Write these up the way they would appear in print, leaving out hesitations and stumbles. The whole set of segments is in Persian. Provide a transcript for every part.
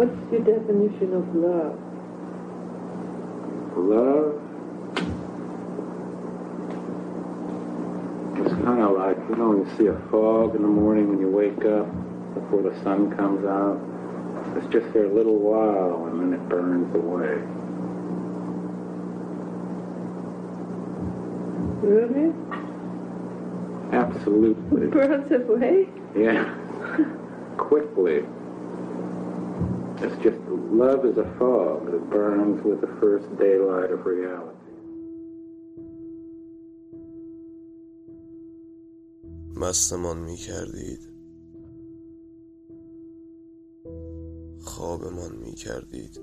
What's your definition of love? Love is kind of like, you know, you see a fog in the morning when you wake up before the sun comes out. It's just there a little while and then it burns away. Really? Absolutely. It burns away? Yeah. Quickly. It's just, love is a fog that burns with the first daylight of reality. مستمان می کردید. خوابمان می کردید.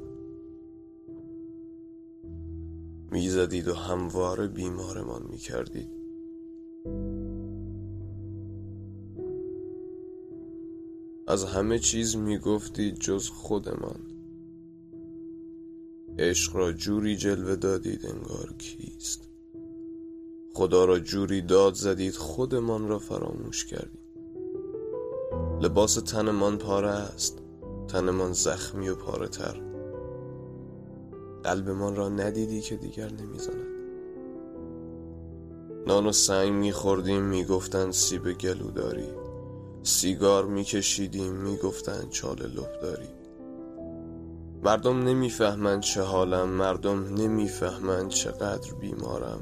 می زدید و همواره بیمارمان می کردید. از همه چیز می گفتید جز خودمان. عشق را جوری جلوه دادید انگار کیست. خدا را جوری داد زدید خودمان را فراموش کردیم. لباس تنمان پاره است. تنمان زخمی و پاره تر. قلبمان را ندیدی که دیگر نمیزند. نان و سنگ میخوردیم میگفتند سیب گلو داری. سیگار میکشیدیم میگفتند چاله لپ داری. مردم نمیفهمند چه حالم. مردم نمیفهمند چقدر بیمارم.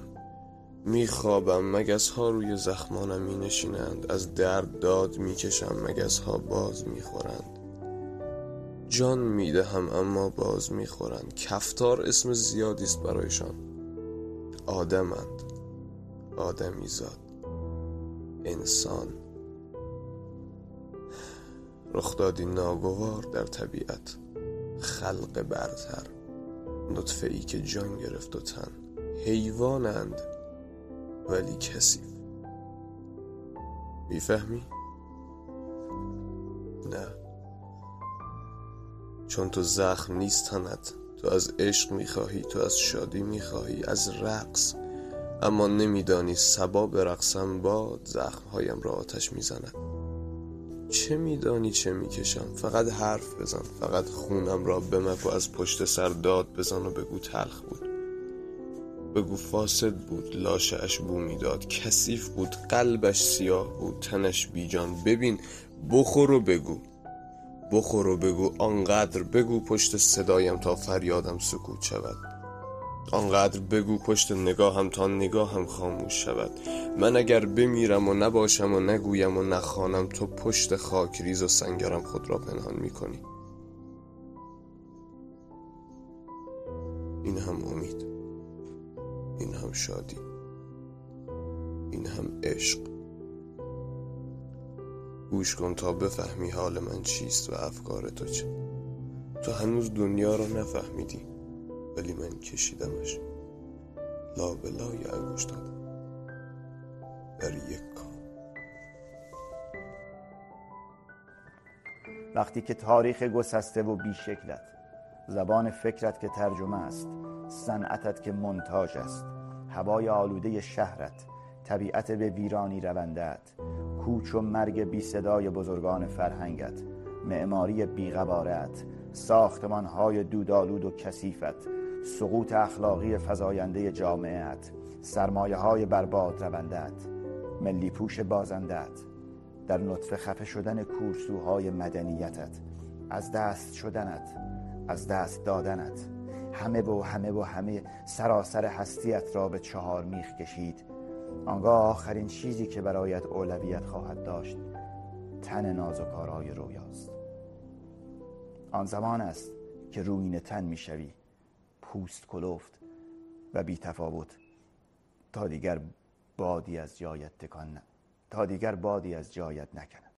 میخوابم مگس ها روی زخمانم مینشینند. از درد داد میکشم مگس ها باز میخورند. جان میدهم اما باز میخورند. کفتار اسم زیادی است برایشان. آدمند، آدمیزاد، انسان. رخدادی ناگوار در طبیعت، خلق برتر، نطفه ای که جان گرفت و تن. حیوانند ولی کثیف. میفهمی؟ نه، چون تو زخم نیست تنت. تو از عشق میخواهی، تو از شادی میخواهی، از رقص. اما نمیدانی صبا برقصم با زخمهایم را آتش میزند. چه میدانی چه میکشم. فقط حرف بزن، فقط خونم را بمپ و از پشت سر داد بزن و بگو تلخ بود، بگو فاسد بود. لاشه اش بو میداد، کثیف بود، قلبش سیاه بود، تنش بیجان. ببین، بخور و بگو، بخور و بگو. آنقدر بگو پشت صدایم تا فریادم سکوت شود. آنقدر بگو پشت نگاهم تا نگاهم خاموش شود. من اگر بمیرم و نباشم و نگویم و نخوانم، تو پشت خاک ریز و سنگرم خود را پنهان میکنی. این هم امید، این هم شادی، این هم عشق. گوش کن تا بفهمی حال من چیست و افکار تو چه. تو هنوز دنیا را نفهمیدی ولی من کشیدمش لا به لای انگوش دادم در یک کام. وقتی که تاریخ گسسته و بیشکلت، زبان فکرت که ترجمه است، صنعتت که مونتاژ است، هوای آلوده شهرت، طبیعت به ویرانی رونده‌ات، کوچ و مرگ بی صدای بزرگان فرهنگت، معماری بی غباره‌ات، ساختمان‌های دودآلود و کثیفت، سقوط اخلاقی فزاینده جامعه‌ات، سرمایه‌های برباد رونده‌ات، ملی پوش بازنده‌ات، در نطفه خفه شدن کورسوهای مدنیتت، از دست شدنت، از دست دادنت، همه سراسر هستیت را به چهار میخ کشید. آنگاه آخرین چیزی که برایت اولویت خواهد داشت تن نازوکارای رویاست. آن زمان است که رویین تن میشوی، پوست کلفت و بی تفاوت، تا دیگر بادی از جایت نکند.